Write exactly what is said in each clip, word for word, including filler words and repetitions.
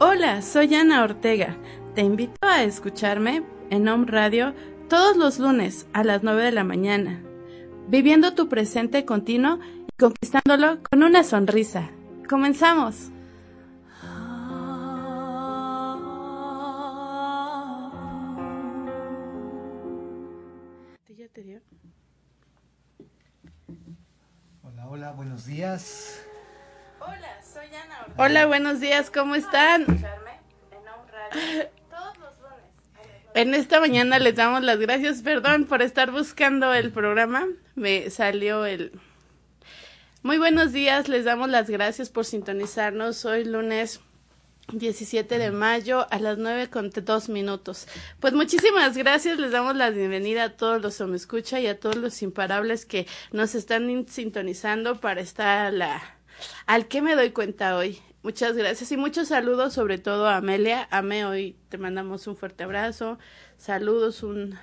Hola, soy Ana Ortega. Te invito a escucharme en Om Radio todos los lunes a las nueve de la mañana, viviendo tu presente continuo y conquistándolo con una sonrisa. ¡Comenzamos! Hola, hola, buenos días. Hola, soy Ana Ortega. Hola, buenos días, ¿cómo están? En esta mañana les damos las gracias, perdón por estar buscando el programa, me salió el... Muy buenos días, les damos las gracias por sintonizarnos hoy lunes diecisiete de mayo a las nueve con dos minutos. Pues muchísimas gracias, les damos la bienvenida a todos los que me escuchan y a todos los imparables que nos están sintonizando para estar a la... Al que me doy cuenta hoy. Muchas gracias y muchos saludos, sobre todo a Amelia. Ame, hoy te mandamos un fuerte abrazo, saludos, un,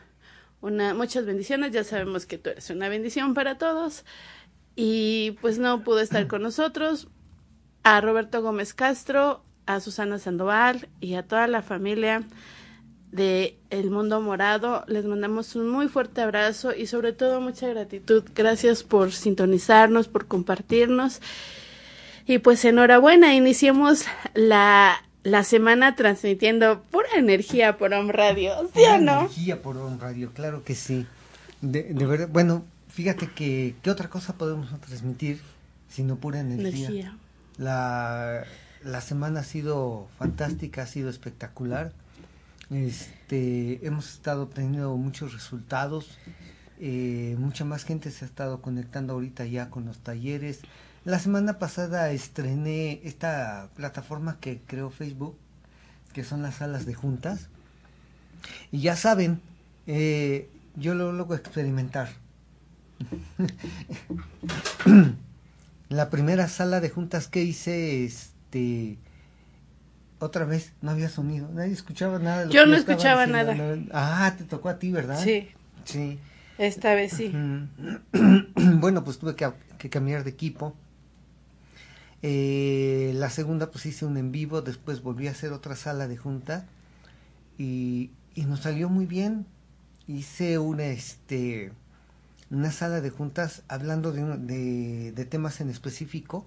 una, muchas bendiciones. Ya sabemos que tú eres una bendición para todos. Y pues no pudo estar con nosotros. A Roberto Gómez Castro, a Susana Sandoval y a toda la familia de El Mundo Morado, les mandamos un muy fuerte abrazo y sobre todo mucha gratitud. Gracias por sintonizarnos, por compartirnos y pues enhorabuena, iniciemos la, la semana transmitiendo pura energía por Om Radio, ¿sí pura o no? Energía por Om Radio, claro que sí, de, de verdad. Bueno, fíjate que, ¿qué otra cosa podemos transmitir sino pura energía? energía. La, la semana ha sido fantástica, ha sido espectacular. Este, hemos estado obteniendo muchos resultados, eh, mucha más gente se ha estado conectando ahorita ya con los talleres. La semana pasada estrené esta plataforma que creó Facebook, que son las salas de juntas. Y ya saben, eh, yo lo logro experimentar. La primera sala de juntas que hice, este... Otra vez, no había sonido, nadie escuchaba nada. Yo no escuchaba nada. Ah, te tocó a ti, ¿verdad? Sí. Sí. Esta vez sí. Bueno, pues tuve que, que cambiar de equipo. Eh, la segunda, pues hice un en vivo, después volví a hacer otra sala de junta y, y nos salió muy bien. Hice una, este, una sala de juntas hablando de, de, de temas en específico.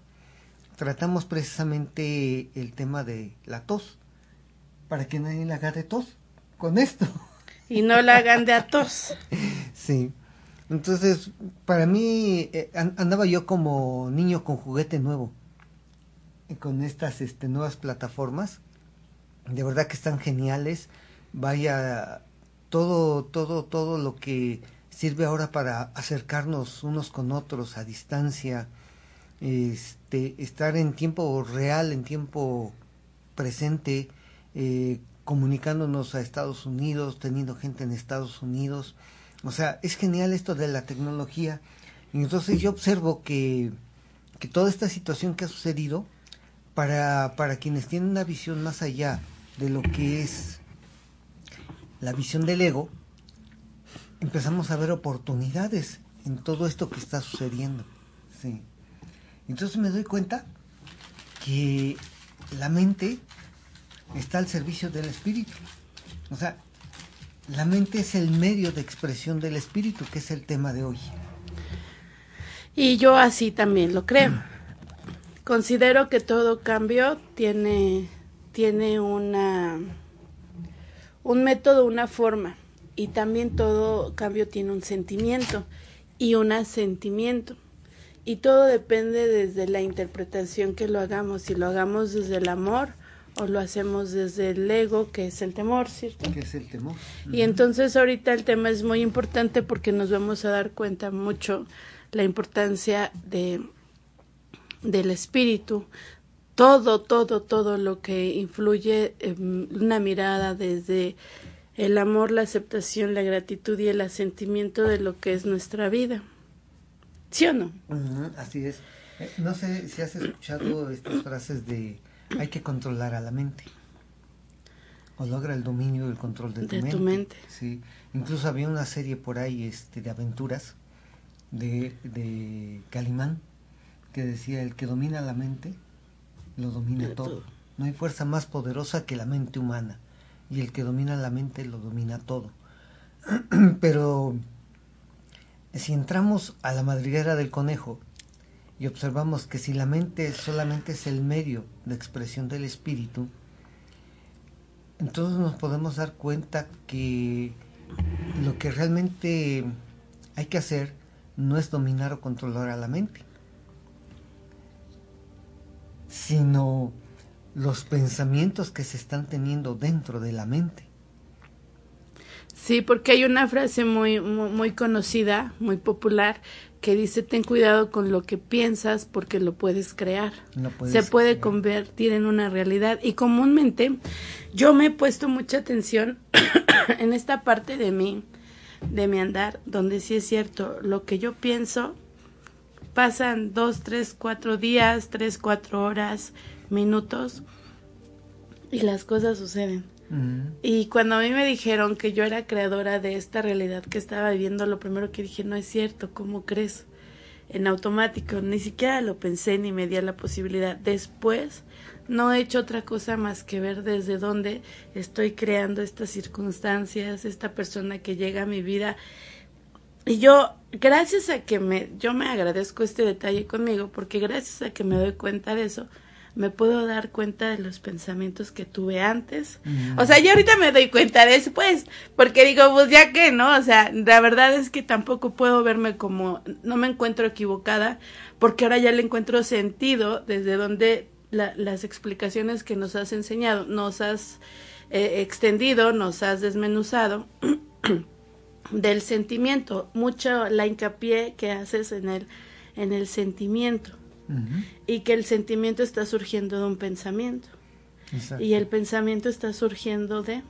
Tratamos precisamente el tema de la tos, para que nadie la haga de tos con esto. Y no la hagan de a tos. Sí, entonces para mí eh, andaba yo como niño con juguete nuevo, con estas este, nuevas plataformas, de verdad que están geniales. Vaya, todo, todo, todo lo que sirve ahora para acercarnos unos con otros a distancia, este, estar en tiempo real, en tiempo presente, eh, comunicándonos a Estados Unidos, teniendo gente en Estados Unidos. O sea, es genial esto de la tecnología. Y entonces yo observo que, que toda esta situación que ha sucedido, para, para quienes tienen una visión más allá de lo que es la visión del ego, empezamos a ver oportunidades en todo esto que está sucediendo. Sí. Entonces me doy cuenta que la mente está al servicio del espíritu. O sea, la mente es el medio de expresión del espíritu, que es el tema de hoy. Y yo así también lo creo. Considero que todo cambio tiene, tiene una, un método, una forma. Y también todo cambio tiene un sentimiento y un asentimiento. Y todo depende desde la interpretación que lo hagamos. Si lo hagamos desde el amor o lo hacemos desde el ego, que es el temor, ¿cierto? Que es el temor. Y entonces ahorita el tema es muy importante porque nos vamos a dar cuenta mucho la importancia de del espíritu. Todo, todo, todo lo que influye en una mirada desde el amor, la aceptación, la gratitud y el asentimiento de lo que es nuestra vida. ¿Sí o no? Uh-huh, así es. Eh, no sé si has escuchado estas frases de hay que controlar a la mente. O logra el dominio y el control de tu de mente. Tu mente. Sí. Incluso había una serie por ahí este, de aventuras de, de Calimán que decía el que domina la mente lo domina todo. todo. No hay fuerza más poderosa que la mente humana. Y el que domina la mente lo domina todo. Pero si entramos a la madriguera del conejo y observamos que si la mente solamente es el medio de expresión del espíritu, entonces nos podemos dar cuenta que lo que realmente hay que hacer no es dominar o controlar a la mente, sino los pensamientos que se están teniendo dentro de la mente. Sí, porque hay una frase muy, muy, muy conocida, muy popular, que dice, ten cuidado con lo que piensas porque lo puedes crear. No puedes se puede crear. Convertir en una realidad. Y comúnmente yo me he puesto mucha atención en esta parte de mí, de mi andar, donde sí es cierto, lo que yo pienso, pasan dos, tres, cuatro días, tres, cuatro horas, minutos y las cosas suceden. Uh-huh. Y cuando a mí me dijeron que yo era creadora de esta realidad que estaba viviendo, lo primero que dije, no es cierto, ¿cómo crees? En automático, ni siquiera lo pensé ni me di a la posibilidad. Después no he hecho otra cosa más que ver desde dónde estoy creando estas circunstancias, esta persona que llega a mi vida. Y yo, gracias a que me, yo me agradezco este detalle conmigo, porque gracias a que me doy cuenta de eso, me puedo dar cuenta de los pensamientos que tuve antes. Mm. O sea, yo ahorita me doy cuenta después, porque digo, pues ya que, ¿no? O sea, la verdad es que tampoco puedo verme como, no me encuentro equivocada, porque ahora ya le encuentro sentido desde donde la, las explicaciones que nos has enseñado, nos has eh, extendido, nos has desmenuzado del sentimiento, mucho la hincapié que haces en el, en el sentimiento. Uh-huh. Y que el sentimiento está surgiendo de un pensamiento. Exacto. Y el pensamiento está surgiendo de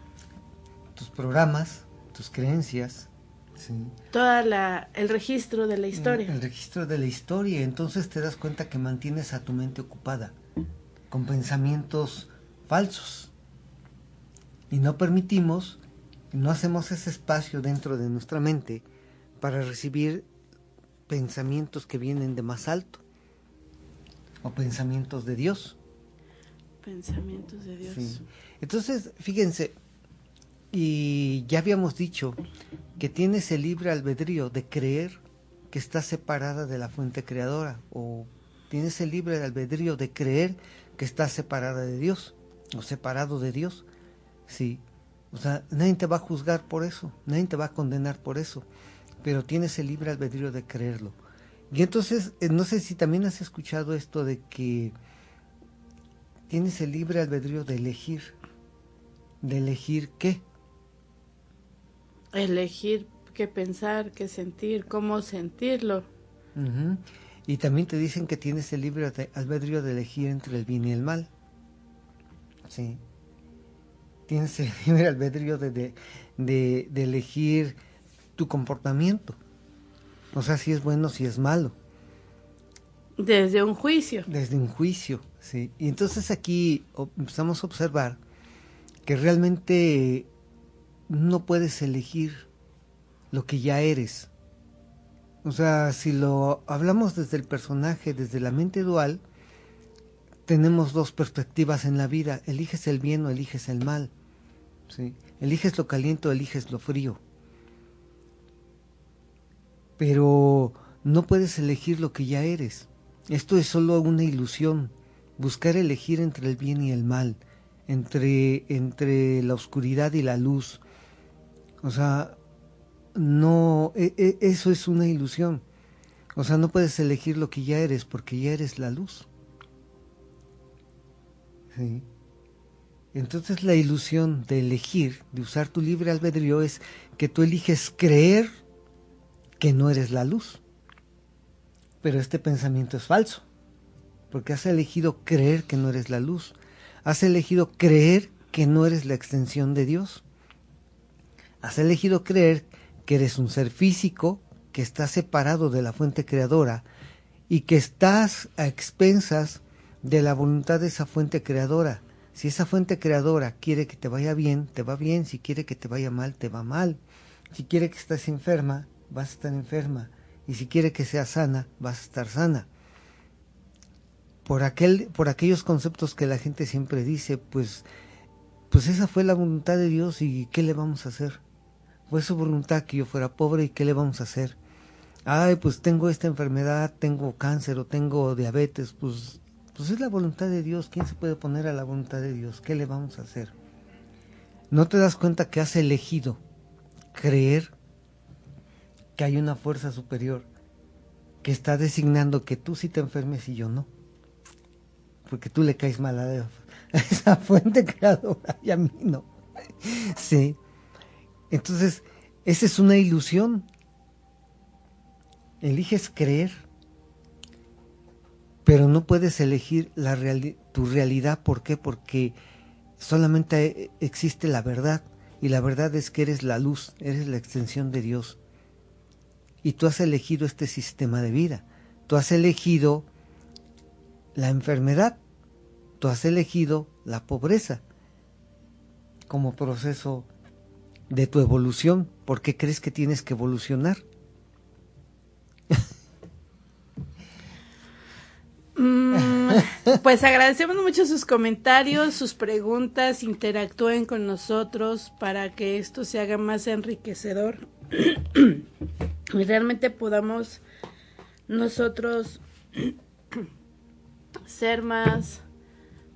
tus programas, tus creencias, sí. Toda la el registro de la historia. El, el registro de la historia. Entonces te das cuenta que mantienes a tu mente ocupada con pensamientos falsos y no permitimos, no hacemos ese espacio dentro de nuestra mente para recibir pensamientos que vienen de más alto. O pensamientos de Dios. Pensamientos de Dios. Sí. Entonces, fíjense, y ya habíamos dicho que tienes el libre albedrío de creer que estás separada de la fuente creadora, o tienes el libre albedrío de creer que estás separada de Dios, o separado de Dios. Sí. O sea, nadie te va a juzgar por eso, nadie te va a condenar por eso, pero tienes el libre albedrío de creerlo. Y entonces, no sé si también has escuchado esto de que tienes el libre albedrío de elegir. ¿De elegir qué? Elegir qué pensar, qué sentir, cómo sentirlo. Uh-huh. Y también te dicen que tienes el libre albedrío de elegir entre el bien y el mal. Sí. Tienes el libre albedrío de, de, de, de elegir tu comportamiento. O sea, si es bueno, si es malo. Desde un juicio. Desde un juicio, sí. Y entonces aquí empezamos a observar que realmente no puedes elegir lo que ya eres. O sea, si lo hablamos desde el personaje, desde la mente dual, tenemos dos perspectivas en la vida. Eliges el bien o eliges el mal, ¿sí? Eliges lo caliente o eliges lo frío. Pero no puedes elegir lo que ya eres. Esto es solo una ilusión. Buscar elegir entre el bien y el mal, entre, entre la oscuridad y la luz. O sea, no, eso es una ilusión. O sea, no puedes elegir lo que ya eres, porque ya eres la luz. Sí. Entonces la ilusión de elegir, de usar tu libre albedrío, es que tú eliges creer que no eres la luz. Pero este pensamiento es falso, porque has elegido creer que no eres la luz. Has elegido creer que no eres la extensión de Dios. Has elegido creer que eres un ser físico, que está separado de la fuente creadora y que estás a expensas de la voluntad de esa fuente creadora. Si esa fuente creadora quiere que te vaya bien, te va bien. Si quiere que te vaya mal, te va mal. Si quiere que estés enferma, vas a estar enferma. Y si quiere que seas sana, vas a estar sana. Por aquel, por aquellos conceptos que la gente siempre dice, pues, pues esa fue la voluntad de Dios y ¿qué le vamos a hacer? Fue su voluntad que yo fuera pobre y ¿qué le vamos a hacer? Ay, pues tengo esta enfermedad, tengo cáncer o tengo diabetes, pues, pues es la voluntad de Dios. ¿Quién se puede poner a la voluntad de Dios? ¿Qué le vamos a hacer? ¿No te das cuenta que has elegido creer que hay una fuerza superior que está designando que tú sí te enfermes y yo no? Porque tú le caes mal a esa fuente creadora y a mí no. Sí. Entonces, esa es una ilusión. Eliges creer, pero no puedes elegir la reali- tu realidad. ¿Por qué? Porque solamente existe la verdad, y la verdad es que eres la luz, eres la extensión de Dios. Y tú has elegido este sistema de vida, tú has elegido la enfermedad, tú has elegido la pobreza como proceso de tu evolución. ¿Por qué crees que tienes que evolucionar? mm, pues agradecemos mucho sus comentarios, sus preguntas, interactúen con nosotros para que esto se haga más enriquecedor y realmente podamos nosotros ser más,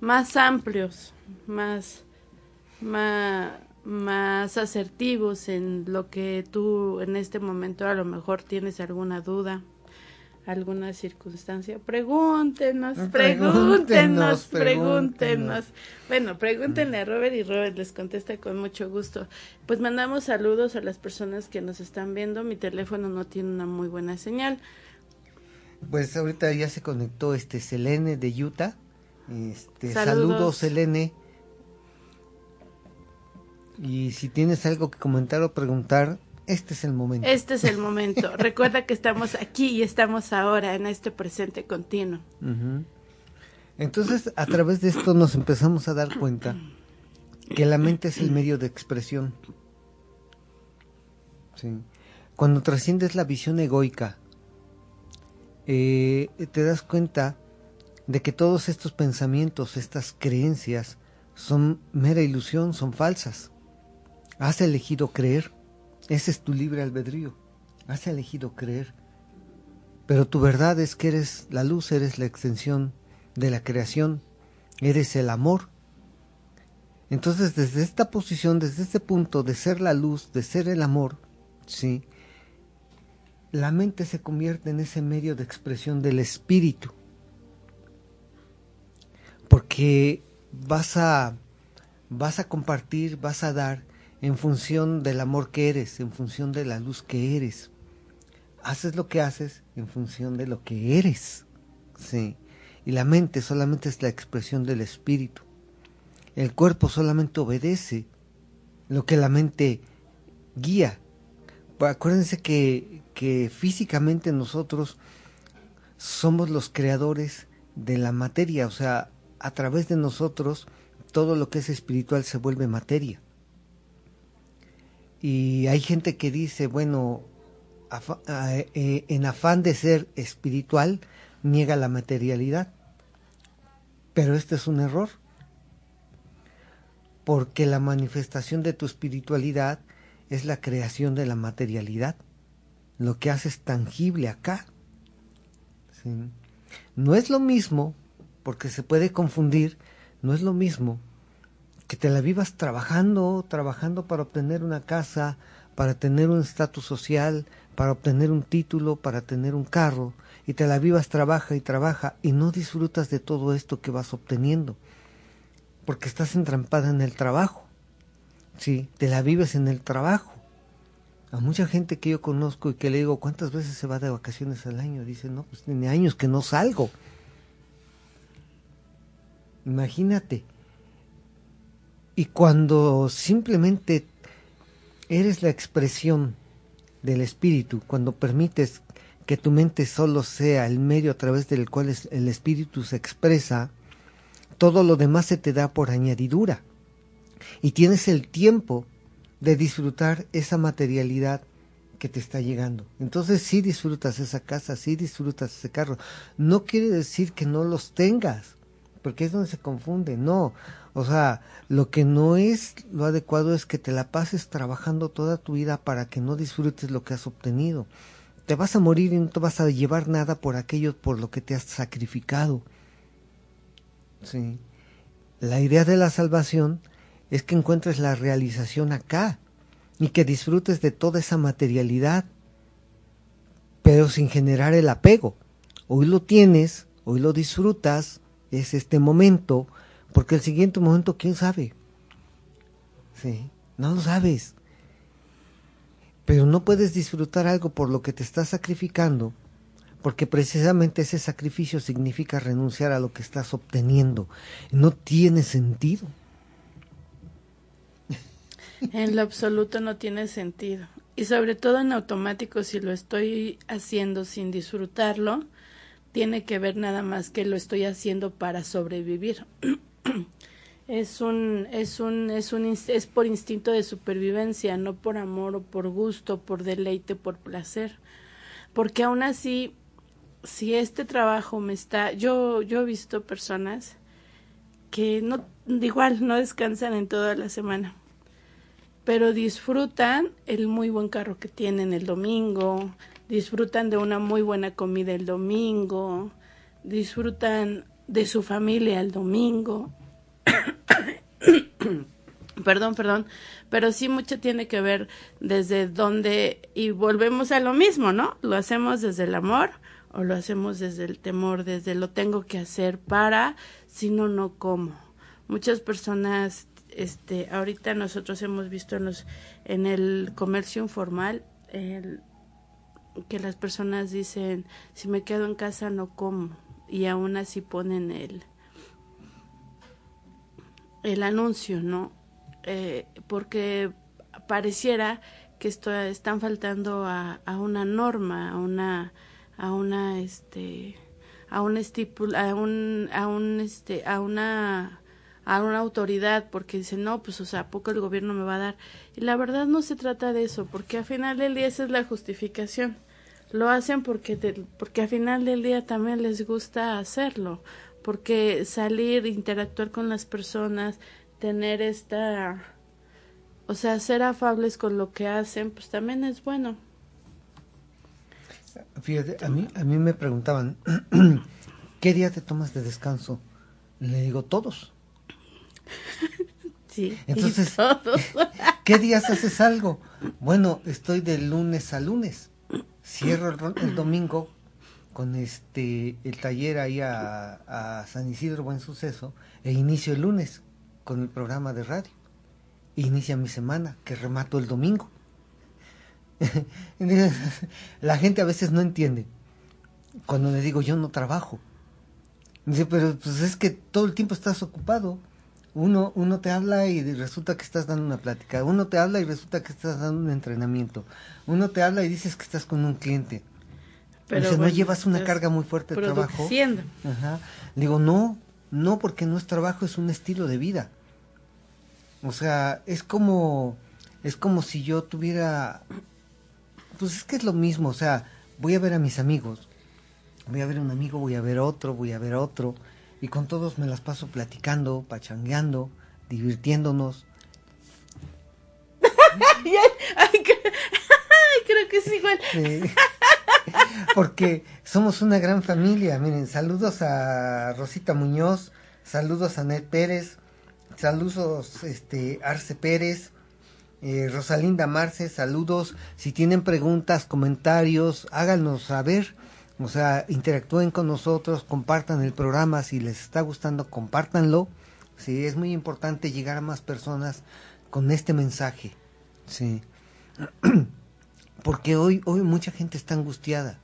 más amplios, más, más más asertivos en lo que tú en este momento a lo mejor tienes alguna duda, alguna circunstancia. Pregúntenos, pregúntenos, pregúntenos. pregúntenos. Bueno, pregúntenle a Robert y Robert les contesta con mucho gusto. Pues mandamos saludos a las personas que nos están viendo. Mi teléfono no tiene una muy buena señal. Pues ahorita ya se conectó este Selene de Utah. Este, saludos. saludos, Selene. Y si tienes algo que comentar o preguntar, este es el momento. Este es el momento. Recuerda que estamos aquí y estamos ahora en este presente continuo. Uh-huh. Entonces, a través de esto nos empezamos a dar cuenta que la mente es el medio de expresión. Sí. Cuando trasciendes la visión egoica, eh, te das cuenta de que todos estos pensamientos, estas creencias, son mera ilusión, son falsas. Has elegido creer, ese es tu libre albedrío, has elegido creer, pero tu verdad es que eres la luz, eres la extensión de la creación, eres el amor. Entonces, desde esta posición, desde este punto de ser la luz, de ser el amor, ¿sí?, la mente se convierte en ese medio de expresión del espíritu, porque vas a vas a compartir, vas a dar, en función del amor que eres, en función de la luz que eres. Haces lo que haces en función de lo que eres, sí. Y la mente solamente es la expresión del espíritu. El cuerpo solamente obedece lo que la mente guía. Acuérdense que, que físicamente nosotros somos los creadores de la materia, o sea, a través de nosotros todo lo que es espiritual se vuelve materia. Y hay gente que dice, bueno, afa, eh, en afán de ser espiritual, niega la materialidad. Pero este es un error, porque la manifestación de tu espiritualidad es la creación de la materialidad. Lo que haces tangible acá. ¿Sí? No es lo mismo, porque se puede confundir, no es lo mismo que te la vivas trabajando, trabajando para obtener una casa, para tener un estatus social, para obtener un título, para tener un carro, y te la vivas, trabaja y trabaja, y no disfrutas de todo esto que vas obteniendo, porque estás entrampada en el trabajo, ¿sí? Te la vives en el trabajo. A mucha gente que yo conozco y que le digo, ¿cuántas veces se va de vacaciones al año? Dice, no, pues tiene años que no salgo. Imagínate. Y cuando simplemente eres la expresión del espíritu, cuando permites que tu mente solo sea el medio a través del cual el espíritu se expresa, todo lo demás se te da por añadidura. Y tienes el tiempo de disfrutar esa materialidad que te está llegando. Entonces sí disfrutas esa casa, sí disfrutas ese carro. No quiere decir que no los tengas, porque es donde se confunde, no. O sea, lo que no es lo adecuado es que te la pases trabajando toda tu vida para que no disfrutes lo que has obtenido. Te vas a morir y no te vas a llevar nada por aquello por lo que te has sacrificado. Sí. La idea de la salvación es que encuentres la realización acá y que disfrutes de toda esa materialidad, pero sin generar el apego. Hoy lo tienes, hoy lo disfrutas, es este momento, porque el siguiente momento, ¿quién sabe? Sí, no lo sabes. Pero no puedes disfrutar algo por lo que te estás sacrificando, porque precisamente ese sacrificio significa renunciar a lo que estás obteniendo. No tiene sentido. En lo absoluto no tiene sentido. Y sobre todo en automático, si lo estoy haciendo sin disfrutarlo, tiene que ver nada más que lo estoy haciendo para sobrevivir. Es un, es un, es un, es por instinto de supervivencia, no por amor o por gusto, por deleite, por placer. Porque aún así, si este trabajo me está, yo, yo he visto personas que no, igual, no descansan en toda la semana, pero disfrutan el muy buen carro que tienen el domingo, disfrutan de una muy buena comida el domingo, disfrutan de su familia el domingo. perdón, perdón, pero sí mucho tiene que ver desde dónde, y volvemos a lo mismo, ¿no? Lo hacemos desde el amor o lo hacemos desde el temor, desde lo tengo que hacer para, si no, no como. Muchas personas, este, ahorita nosotros hemos visto en los, en el comercio informal, el que las personas dicen, si me quedo en casa no como, y aún así ponen el el anuncio, ¿no? Eh, porque pareciera que esto están faltando a, a una norma, a una a una este a un estipula, a un a un este a una a una autoridad, porque dicen, no, pues, o sea, ¿a poco el gobierno me va a dar? Y la verdad no se trata de eso, porque al final del día esa es la justificación. Lo hacen porque, te, porque al final del día también les gusta hacerlo, porque salir, interactuar con las personas, tener esta, o sea, ser afables con lo que hacen, pues también es bueno. Fíjate, a mí, a mí me preguntaban, ¿qué día te tomas de descanso? Le digo, todos. Sí, entonces, ¿qué días haces algo? Bueno, estoy de lunes a lunes, cierro el, el domingo con este el taller ahí a, a San Isidro Buen Suceso, e inicio el lunes con el programa de radio. inicia mi semana, que remato el domingo. La gente a veces no entiende cuando le digo yo no trabajo. Dice, pero pues es que todo el tiempo estás ocupado. Uno, uno te habla y resulta que estás dando una plática. Uno te habla y resulta que estás dando un entrenamiento. Uno te habla y dices que estás con un cliente. Pero dice, bueno, no llevas una carga muy fuerte de trabajo. Ajá. Digo, no, no, porque no es trabajo, es un estilo de vida. O sea, es como, es como si yo tuviera... Pues es que es lo mismo, o sea, voy a ver a mis amigos. Voy a ver a un amigo, voy a ver otro, voy a ver otro. Y con todos me las paso platicando, pachangueando, divirtiéndonos. Ay, creo que es igual. Sí. Porque somos una gran familia. Miren, saludos a Rosita Muñoz, saludos a Net Pérez, saludos este Arce Pérez, eh, Rosalinda Marce, saludos. Si tienen preguntas, comentarios, háganos saber. O sea, interactúen con nosotros, compartan el programa, si les está gustando, compártanlo. Sí, es muy importante llegar a más personas con este mensaje. Sí. Porque hoy hoy mucha gente está angustiada,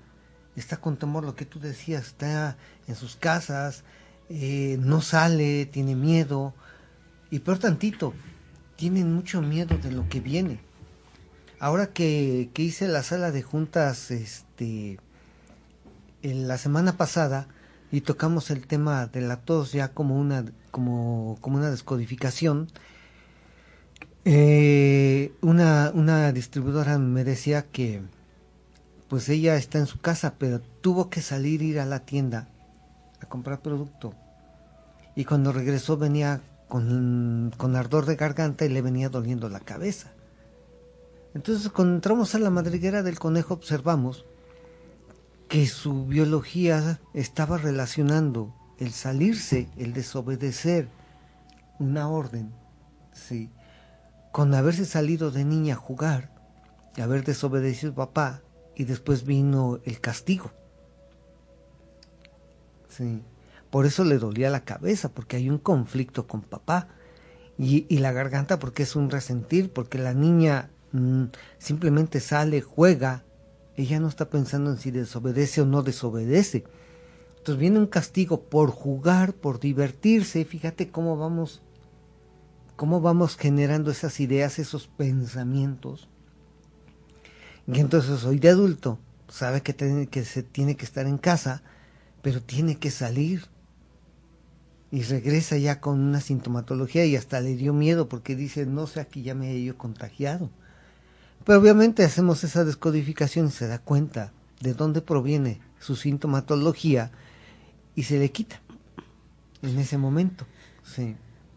está con temor, lo que tú decías, está en sus casas, eh, no sale, tiene miedo. Y peor tantito, tienen mucho miedo de lo que viene. Ahora que, que hice la sala de juntas, este... en la semana pasada, y tocamos el tema de la tos ya como una como, como una descodificación, eh, una, una distribuidora me decía que pues ella está en su casa, pero tuvo que salir, ir a la tienda a comprar producto, y cuando regresó venía con, con ardor de garganta y le venía doliendo la cabeza. Entonces cuando entramos a la madriguera del conejo observamos que su biología estaba relacionando el salirse, el desobedecer una orden, sí, con haberse salido de niña a jugar, y haber desobedecido a papá, y después vino el castigo. Sí, por eso le dolía la cabeza, porque hay un conflicto con papá, y, y la garganta porque es un resentir, porque la niña mmm, simplemente sale, juega. Ella no está pensando en si desobedece o no desobedece. Entonces viene un castigo por jugar, por divertirse. Fíjate cómo vamos, cómo vamos generando esas ideas, esos pensamientos. Y entonces hoy de adulto sabe que, tiene, que se tiene que estar en casa, pero tiene que salir. Y regresa ya con una sintomatología y hasta le dio miedo porque dice, no sé, aquí ya me he yo contagiado. Pero obviamente hacemos esa descodificación y se da cuenta de dónde proviene su sintomatología y se le quita en ese momento. Sí,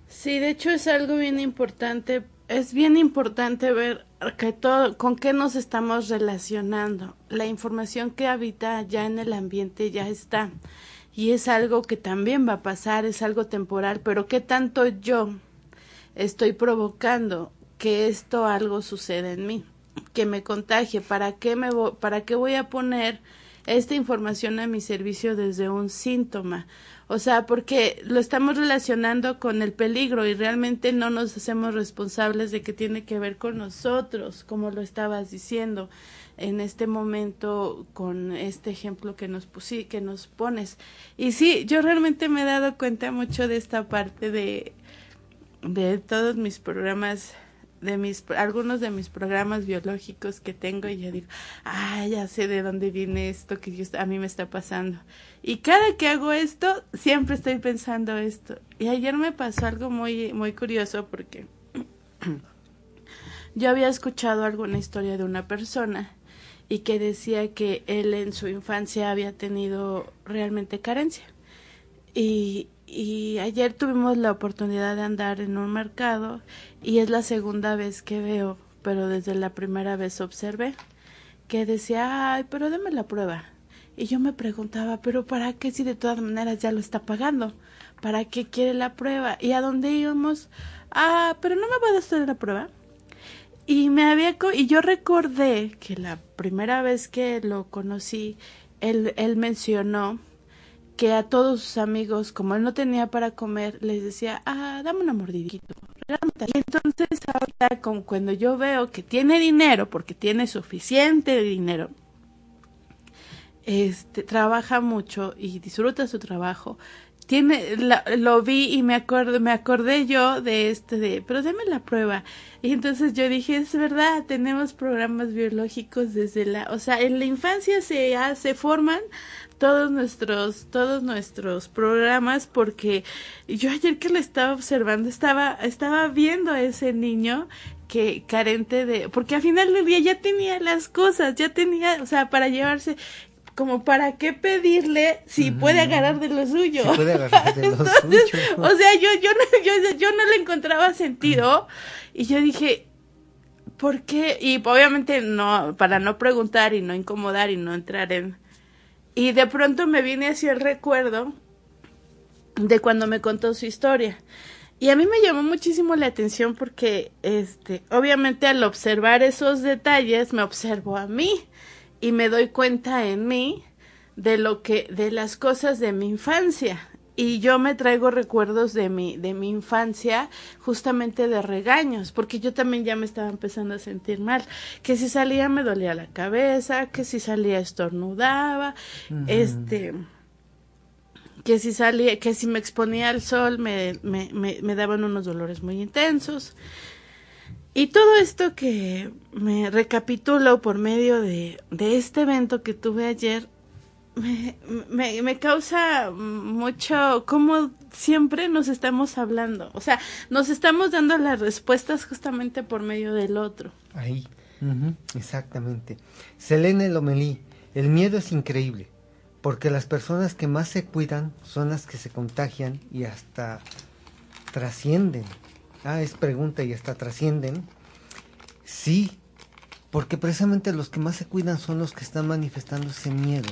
sí, de hecho es algo bien importante, es bien importante ver que todo, con qué nos estamos relacionando. La información que habita ya en el ambiente ya está y es algo que también va a pasar, es algo temporal, pero ¿qué tanto yo estoy provocando que esto algo suceda en mí, que me contagie? ¿Para qué me vo- para qué voy a poner esta información a mi servicio desde un síntoma? O sea, porque lo estamos relacionando con el peligro y realmente no nos hacemos responsables de que tiene que ver con nosotros, como lo estabas diciendo en este momento con este ejemplo que nos pusí, que nos pones. Y sí, yo realmente me he dado cuenta mucho de esta parte de de todos mis programas, de mis algunos de mis programas biológicos que tengo, y yo digo, ah, ya sé de dónde viene esto que yo, a mí me está pasando. Y cada que hago esto, siempre estoy pensando esto. Y ayer me pasó algo muy, muy curioso porque yo había escuchado alguna historia de una persona y que decía que él en su infancia había tenido realmente carencia. Y... Y ayer tuvimos la oportunidad de andar en un mercado y es la segunda vez que veo, pero desde la primera vez observé que decía, ay, pero deme la prueba. Y yo me preguntaba, pero ¿para qué si de todas maneras ya lo está pagando? ¿Para qué quiere la prueba? ¿Y a dónde íbamos? Ah, pero no me va a hacer la prueba. Y me había co- y yo recordé que la primera vez que lo conocí, él, él mencionó que a todos sus amigos, como él no tenía para comer, les decía, ah, dame una mordidita, planta. Y entonces ahora, como cuando yo veo que tiene dinero, porque tiene suficiente dinero, este, trabaja mucho y disfruta su trabajo. Tiene, la, lo vi y me acuerdo, me acordé yo de este de, pero deme la prueba. Y entonces yo dije, es verdad, tenemos programas biológicos desde la, o sea, en la infancia se se forman todos nuestros, todos nuestros programas, porque yo ayer que lo estaba observando, estaba, estaba viendo a ese niño que carente de, porque al final del día ya tenía las cosas, ya tenía, o sea, para llevarse. Como para qué pedirle si mm. puede agarrar de lo suyo. Si puede agarrar de lo Entonces, suyo. O sea, yo, yo, no, yo, yo no le encontraba sentido. Mm. Y yo dije, ¿por qué? Y obviamente no, para no preguntar y no incomodar y no entrar en... Y de pronto me viene hacia el recuerdo de cuando me contó su historia. Y a mí me llamó muchísimo la atención porque, este, obviamente al observar esos detalles me observo a mí. Y me doy cuenta en mí de lo que, de las cosas de mi infancia. Y yo me traigo recuerdos de mi, de mi infancia, justamente de regaños, porque yo también ya me estaba empezando a sentir mal, que si salía me dolía la cabeza, que si salía estornudaba, uh-huh. este, que si salía, que si me exponía al sol me, me, me, me daban unos dolores muy intensos. Y todo esto que me recapitulo por medio de, de este evento que tuve ayer, me, me, me causa mucho cómo siempre nos estamos hablando. O sea, nos estamos dando las respuestas justamente por medio del otro. Ahí, uh-huh. Exactamente. Selene Lomelí, el miedo es increíble, porque las personas que más se cuidan son las que se contagian y hasta trascienden. Ah, es pregunta y hasta trascienden. Sí, porque precisamente los que más se cuidan son los que están manifestando ese miedo.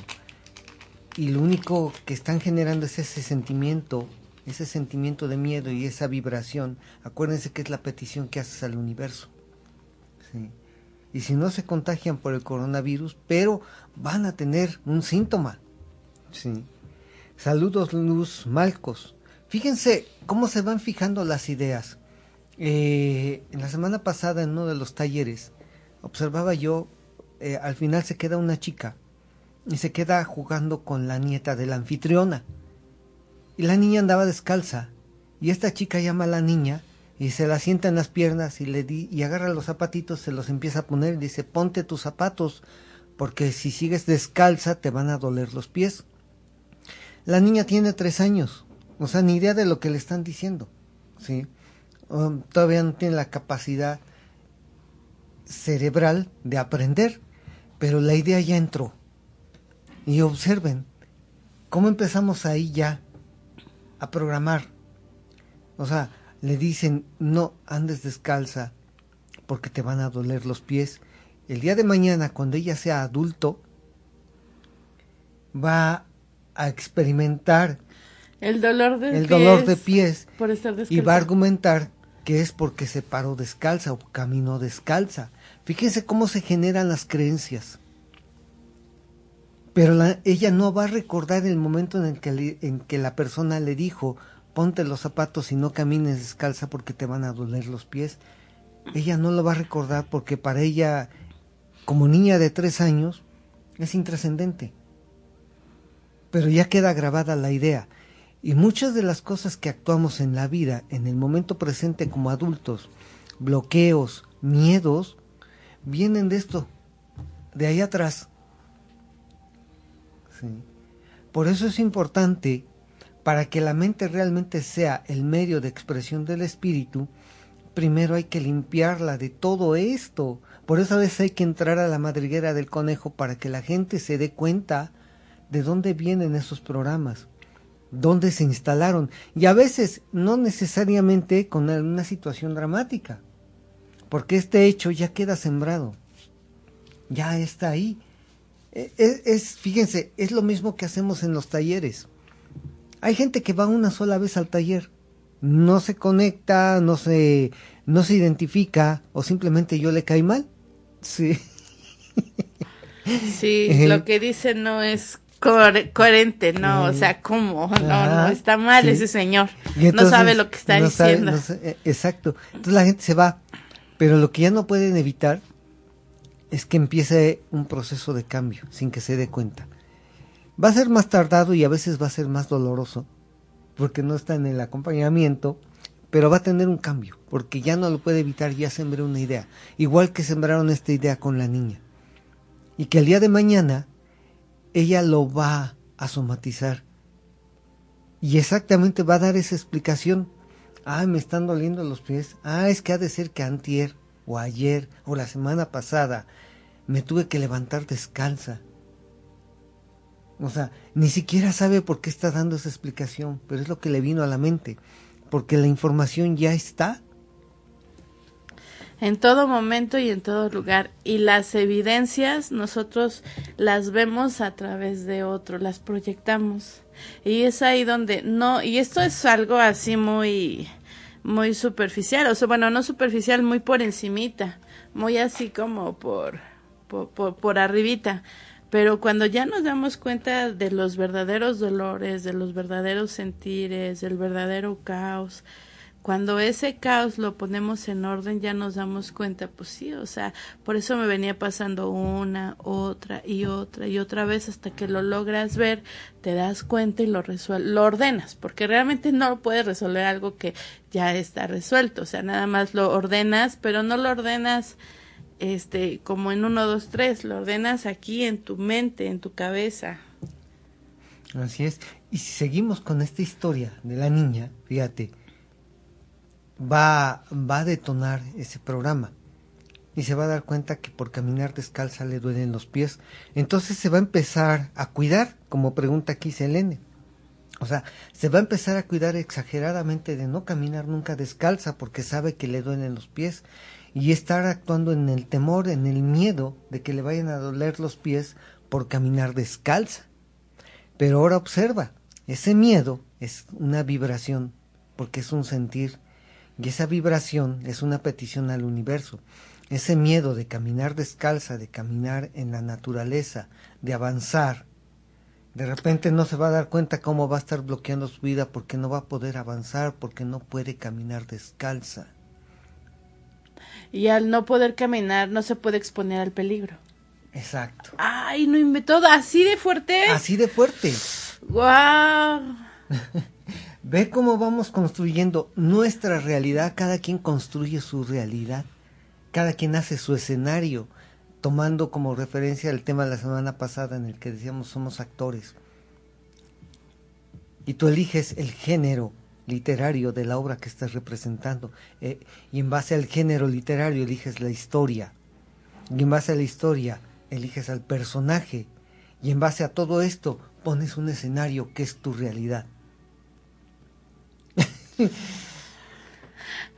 Y lo único que están generando es ese sentimiento, ese sentimiento de miedo y esa vibración. Acuérdense que es la petición que haces al universo. Sí. Y si no se contagian por el coronavirus, pero van a tener un síntoma. Sí. Saludos, Luz Malcos. Fíjense cómo se van fijando las ideas. Eh, en la semana pasada en uno de los talleres observaba yo, eh, al final se queda una chica y se queda jugando con la nieta de la anfitriona, y la niña andaba descalza y esta chica llama a la niña y se la sienta en las piernas y le di, y agarra los zapatitos, se los empieza a poner y dice, ponte tus zapatos porque si sigues descalza te van a doler los pies. La niña tiene tres años, o sea, ni idea de lo que le están diciendo, ¿sí? Um, todavía no tiene la capacidad cerebral de aprender, pero la idea ya entró. Y observen cómo empezamos ahí ya a programar. O sea, le dicen, no andes descalza porque te van a doler los pies. El día de mañana, cuando ella sea adulto, va a experimentar el dolor de, el pies, dolor de pies por estar descalza, y va a argumentar que es porque se paró descalza o caminó descalza. Fíjense cómo se generan las creencias. Pero la, ella no va a recordar el momento en el que le, en que la persona le dijo, ponte los zapatos y no camines descalza porque te van a doler los pies. Ella no lo va a recordar porque para ella, como niña de tres años, es intrascendente. Pero ya queda grabada la idea. Y muchas de las cosas que actuamos en la vida, en el momento presente como adultos, bloqueos, miedos, vienen de esto, de ahí atrás. Sí. Por eso es importante, para que la mente realmente sea el medio de expresión del espíritu, primero hay que limpiarla de todo esto. Por eso a veces hay que entrar a la madriguera del conejo para que la gente se dé cuenta de dónde vienen esos programas. Dónde se instalaron, y a veces no necesariamente con una situación dramática, porque este hecho ya queda sembrado, ya está ahí. Es, es, fíjense, es lo mismo que hacemos en los talleres. Hay gente que va una sola vez al taller, no se conecta, no se, no se identifica, o simplemente yo le caí mal. Sí, sí, eh, lo que dice no es Cor coherente, no, eh, o sea, ¿cómo? No, ah, no, está mal sí. ese señor, entonces, no sabe lo que está no diciendo. Sabe, no, exacto, entonces la gente se va, pero lo que ya no pueden evitar es que empiece un proceso de cambio sin que se dé cuenta. Va a ser más tardado y a veces va a ser más doloroso, porque no está en el acompañamiento, pero va a tener un cambio, porque ya no lo puede evitar, ya sembró una idea, igual que sembraron esta idea con la niña, y que el día de mañana ella lo va a somatizar y exactamente va a dar esa explicación. Ay, me están doliendo los pies. Ah, es que ha de ser que antier o ayer o la semana pasada me tuve que levantar descalza. O sea, ni siquiera sabe por qué está dando esa explicación, pero es lo que le vino a la mente, porque la información ya está. En todo momento y en todo lugar. Y las evidencias nosotros las vemos a través de otro, las proyectamos. Y es ahí donde no, y esto es algo así muy, muy superficial, o sea, bueno, no superficial, muy por encimita, muy así como por, por, por, por arribita. Pero cuando ya nos damos cuenta de los verdaderos dolores, de los verdaderos sentires, del verdadero caos, cuando ese caos lo ponemos en orden, ya nos damos cuenta, pues sí, o sea, por eso me venía pasando una, otra y otra y otra vez hasta que lo logras ver, te das cuenta y lo resuelves, lo ordenas, porque realmente no puedes resolver algo que ya está resuelto, o sea, nada más lo ordenas, pero no lo ordenas este como en uno, dos, tres, lo ordenas aquí en tu mente, en tu cabeza. Así es, y si seguimos con esta historia de la niña, fíjate, Va, va a detonar ese programa y se va a dar cuenta que por caminar descalza le duelen los pies. Entonces se va a empezar a cuidar, como pregunta aquí Selene. O sea, se va a empezar a cuidar exageradamente de no caminar nunca descalza porque sabe que le duelen los pies, y estar actuando en el temor, en el miedo de que le vayan a doler los pies por caminar descalza. Pero ahora observa, ese miedo es una vibración porque es un sentir. Y esa vibración es una petición al universo. Ese miedo de caminar descalza, de caminar en la naturaleza, de avanzar, de repente no se va a dar cuenta cómo va a estar bloqueando su vida, porque no va a poder avanzar, porque no puede caminar descalza. Y al no poder caminar, no se puede exponer al peligro. Exacto. Ay, no inventó, así de fuerte. Así de fuerte. ¡Guau! Wow. Ve cómo vamos construyendo nuestra realidad, cada quien construye su realidad, cada quien hace su escenario, tomando como referencia el tema de la semana pasada en el que decíamos somos actores. Y tú eliges el género literario de la obra que estás representando, eh, y en base al género literario eliges la historia, y en base a la historia eliges al personaje, y en base a todo esto pones un escenario que es tu realidad.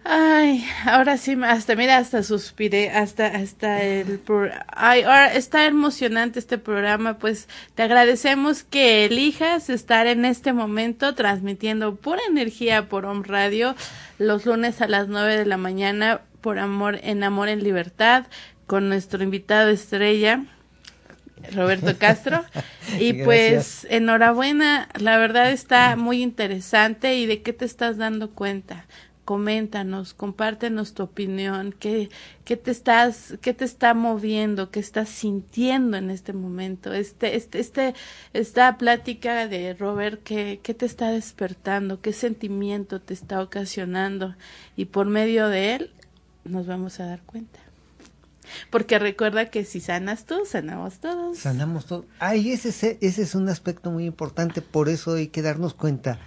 Ay, ahora sí, hasta mira, hasta suspiré, hasta hasta el pro... Ay, ahora está emocionante este programa, pues te agradecemos que elijas estar en este momento transmitiendo pura energía por Om Radio los lunes a las nueve de la mañana por Amor en Amor en Libertad con nuestro invitado estrella Roberto Castro, y gracias. Pues enhorabuena, la verdad está muy interesante. ¿Y de qué te estás dando cuenta? Coméntanos, compártenos tu opinión, qué, qué te estás, qué te está moviendo, qué estás sintiendo en este momento, este, este, este, esta plática de Robert, qué, qué te está despertando, qué sentimiento te está ocasionando, y por medio de él nos vamos a dar cuenta. Porque recuerda que si sanas tú, sanamos todos. Sanamos todos. Ay, ese, ese es un aspecto muy importante, por eso hay que darnos cuenta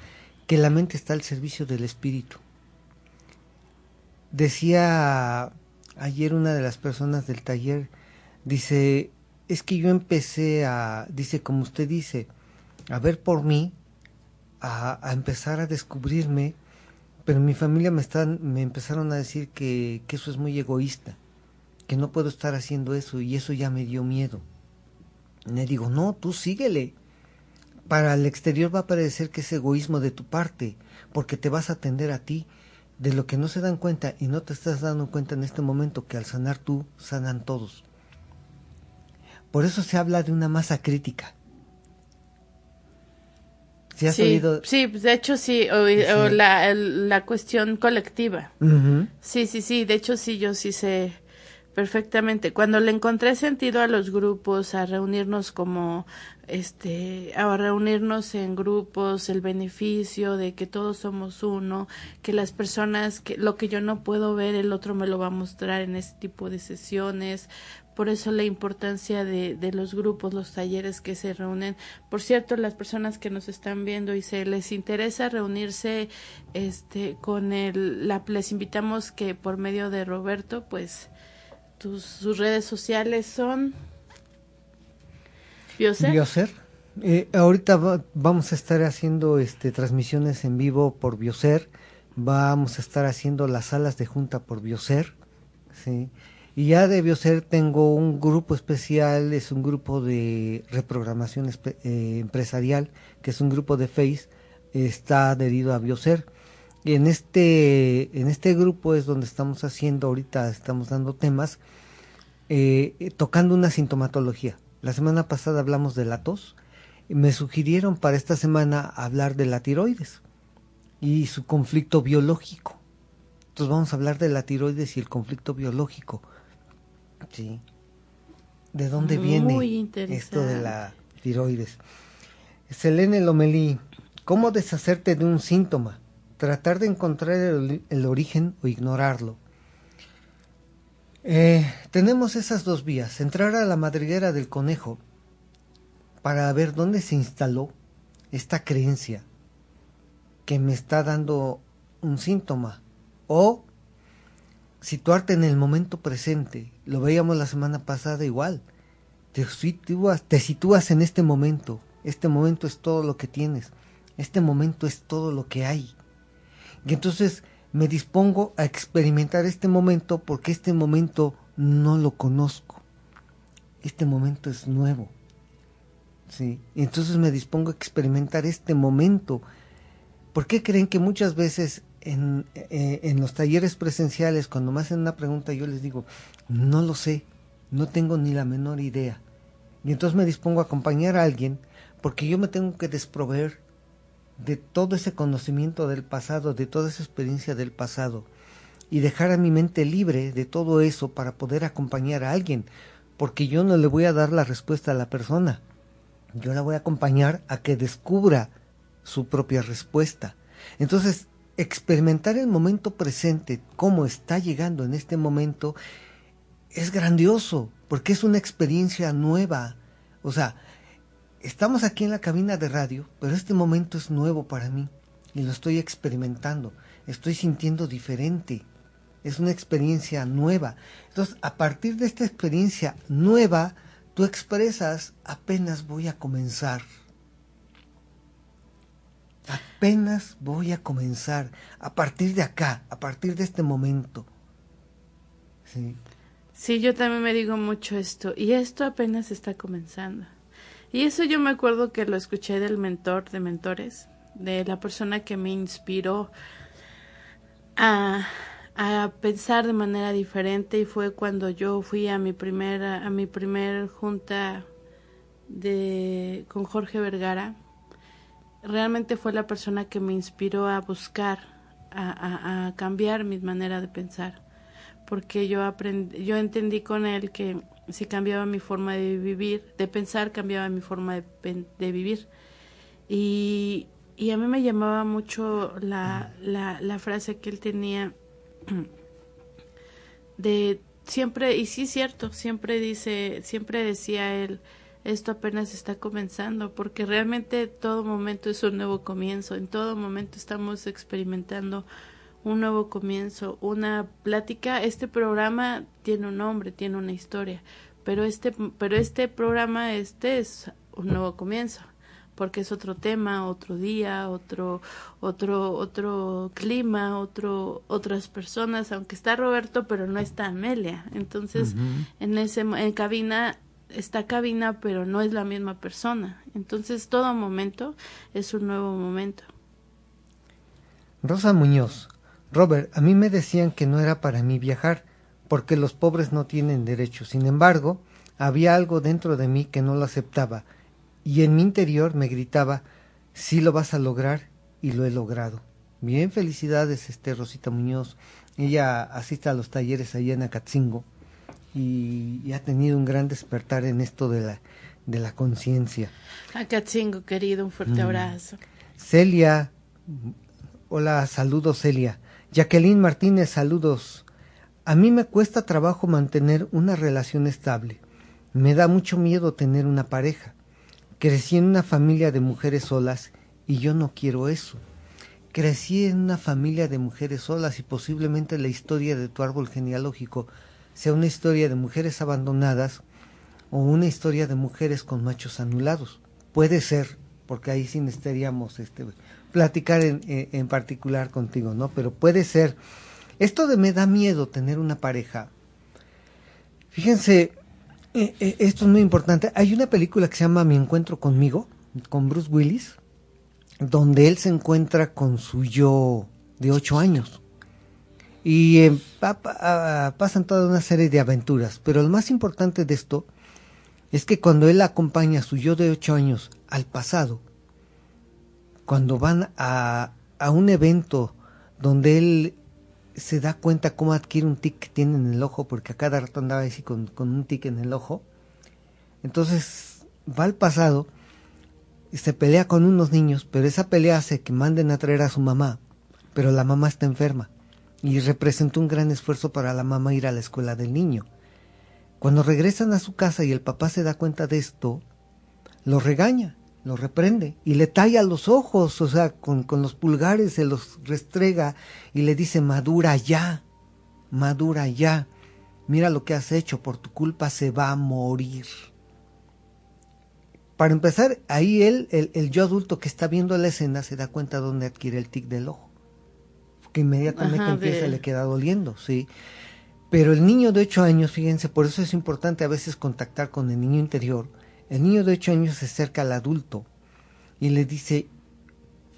que la mente está al servicio del espíritu. Decía ayer una de las personas del taller, dice, es que yo empecé a, dice, como usted dice, a ver por mí, a, a empezar a descubrirme, pero mi familia me, están, me empezaron a decir que, que eso es muy egoísta, que no puedo estar haciendo eso, y eso ya me dio miedo. Le digo, no, tú síguele. Para el exterior va a parecer que es egoísmo de tu parte, porque te vas a atender a ti. De lo que no se dan cuenta y no te estás dando cuenta en este momento, que al sanar tú, sanan todos. Por eso se habla de una masa crítica. ¿Sí has sí, oído? Sí, de hecho sí, o, sí. o la, el, la cuestión colectiva. Uh-huh. Sí, sí, sí, de hecho sí, yo sí sé perfectamente. Cuando le encontré sentido a los grupos, a reunirnos como, este, a reunirnos en grupos, el beneficio de que todos somos uno, que las personas, que lo que yo no puedo ver, el otro me lo va a mostrar en este tipo de sesiones. Por eso la importancia de, de los grupos, los talleres que se reúnen. Por cierto, las personas que nos están viendo y se les interesa reunirse este con el la, les invitamos que por medio de Roberto, pues tus sus redes sociales son Bioser. Bioser. Eh, ahorita va, vamos a estar haciendo este transmisiones en vivo por Bioser. Vamos a estar haciendo las salas de junta por Bioser. Sí. Y ya de Bioser tengo un grupo especial, es un grupo de reprogramación espe- eh, empresarial, que es un grupo de FACE, está adherido a Bioser. Y en este, en este grupo es donde estamos haciendo, ahorita estamos dando temas, eh, tocando una sintomatología. La semana pasada hablamos de la tos, me sugirieron para esta semana hablar de la tiroides y su conflicto biológico. Entonces vamos a hablar de la tiroides y el conflicto biológico. Sí. ¿De dónde viene esto de la tiroides? Selene Lomelí, ¿cómo deshacerte de un síntoma? Tratar de encontrar el, el origen o ignorarlo. Eh, tenemos esas dos vías. Entrar a la madriguera del conejo para ver dónde se instaló esta creencia que me está dando un síntoma. O situarte en el momento presente. Lo veíamos la semana pasada igual. Te sitúas, te sitúas en este momento. Este momento es todo lo que tienes. Este momento es todo lo que hay. Y entonces me dispongo a experimentar este momento porque este momento no lo conozco. Este momento es nuevo. ¿Sí? Y entonces me dispongo a experimentar este momento. ¿Por qué creen que muchas veces En, eh, en los talleres presenciales, cuando me hacen una pregunta, yo les digo, no lo sé, no tengo ni la menor idea? Y entonces me dispongo a acompañar a alguien, porque yo me tengo que desproveer de todo ese conocimiento del pasado, de toda esa experiencia del pasado, y dejar a mi mente libre de todo eso para poder acompañar a alguien, porque yo no le voy a dar la respuesta a la persona, yo la voy a acompañar a que descubra su propia respuesta. Entonces, experimentar el momento presente, cómo está llegando en este momento, es grandioso, porque es una experiencia nueva. O sea, estamos aquí en la cabina de radio, pero este momento es nuevo para mí, y lo estoy experimentando, estoy sintiendo diferente, es una experiencia nueva. Entonces, a partir de esta experiencia nueva, tú expresas, apenas voy a comenzar. Apenas voy a comenzar, a partir de acá, a partir de este momento. Sí. Sí, yo también me digo mucho esto, y esto apenas está comenzando. Y eso yo me acuerdo que lo escuché del mentor, de mentores, de la persona que me inspiró a, a pensar de manera diferente, y fue cuando yo fui a mi primera, a mi primer junta de, con Jorge Vergara. Realmente fue la persona que me inspiró a buscar, a, a, a cambiar mi manera de pensar, porque yo aprendí, yo entendí con él que si cambiaba mi forma de vivir, de pensar, cambiaba mi forma de, de vivir. Y, y a mí me llamaba mucho la, la, la frase que él tenía de siempre, y sí es cierto, siempre dice, siempre decía él, esto apenas está comenzando, porque realmente todo momento es un nuevo comienzo, en todo momento estamos experimentando un nuevo comienzo, una plática. Este programa tiene un nombre, tiene una historia, pero este, pero este programa, este es un nuevo comienzo, porque es otro tema, otro día, otro, otro, otro clima, otro, otras personas, aunque está Roberto, pero no está Amelia. Entonces, uh-huh. en ese, en cabina, está cabina, pero no es la misma persona. Entonces, todo momento es un nuevo momento. Rosa Muñoz, Robert, a mí me decían que no era para mí viajar, porque los pobres no tienen derecho. Sin embargo, había algo dentro de mí que no lo aceptaba, y en mi interior me gritaba, sí lo vas a lograr y lo he logrado. Bien, felicidades, este Rosita Muñoz. Ella asiste a los talleres allá en Acatzingo y, y ha tenido un gran despertar en esto de la, de la conciencia. Acatzingo, querido, un fuerte mm. abrazo. Celia, hola, saludos Celia. Jacqueline Martínez, saludos. A mí me cuesta trabajo mantener una relación estable. Me da mucho miedo tener una pareja. Crecí en una familia de mujeres solas y yo no quiero eso. Crecí en una familia de mujeres solas y posiblemente la historia de tu árbol genealógico sea una historia de mujeres abandonadas o una historia de mujeres con machos anulados. Puede ser, porque ahí sí necesitaríamos este, platicar en, en, en particular contigo, ¿no? Pero puede ser. Esto de me da miedo tener una pareja. Fíjense, eh, eh, esto es muy importante. Hay una película que se llama Mi Encuentro Conmigo, con Bruce Willis, donde él se encuentra con su yo de ocho años. Y eh, pa, pa, pasan toda una serie de aventuras. Pero lo más importante de esto es que cuando él acompaña a su yo de ocho años al pasado, cuando van a, a un evento donde él se da cuenta cómo adquiere un tic que tiene en el ojo, porque a cada rato andaba así con, con un tic en el ojo, entonces va al pasado y se pelea con unos niños, pero esa pelea hace que manden a traer a su mamá, pero la mamá está enferma y representó un gran esfuerzo para la mamá ir a la escuela del niño. Cuando regresan a su casa y el papá se da cuenta de esto, lo regaña, lo reprende y le talla los ojos, o sea, con, con los pulgares se los restrega y le dice: madura ya, madura ya, mira lo que has hecho, por tu culpa se va a morir. Para empezar, ahí él, el, el yo adulto que está viendo la escena, se da cuenta dónde adquiere el tic del ojo, que inmediatamente Ajá, empieza, de... le queda doliendo, sí. Pero el niño de ocho años, fíjense, por eso es importante a veces contactar con el niño interior. El niño de ocho años se acerca al adulto y le dice: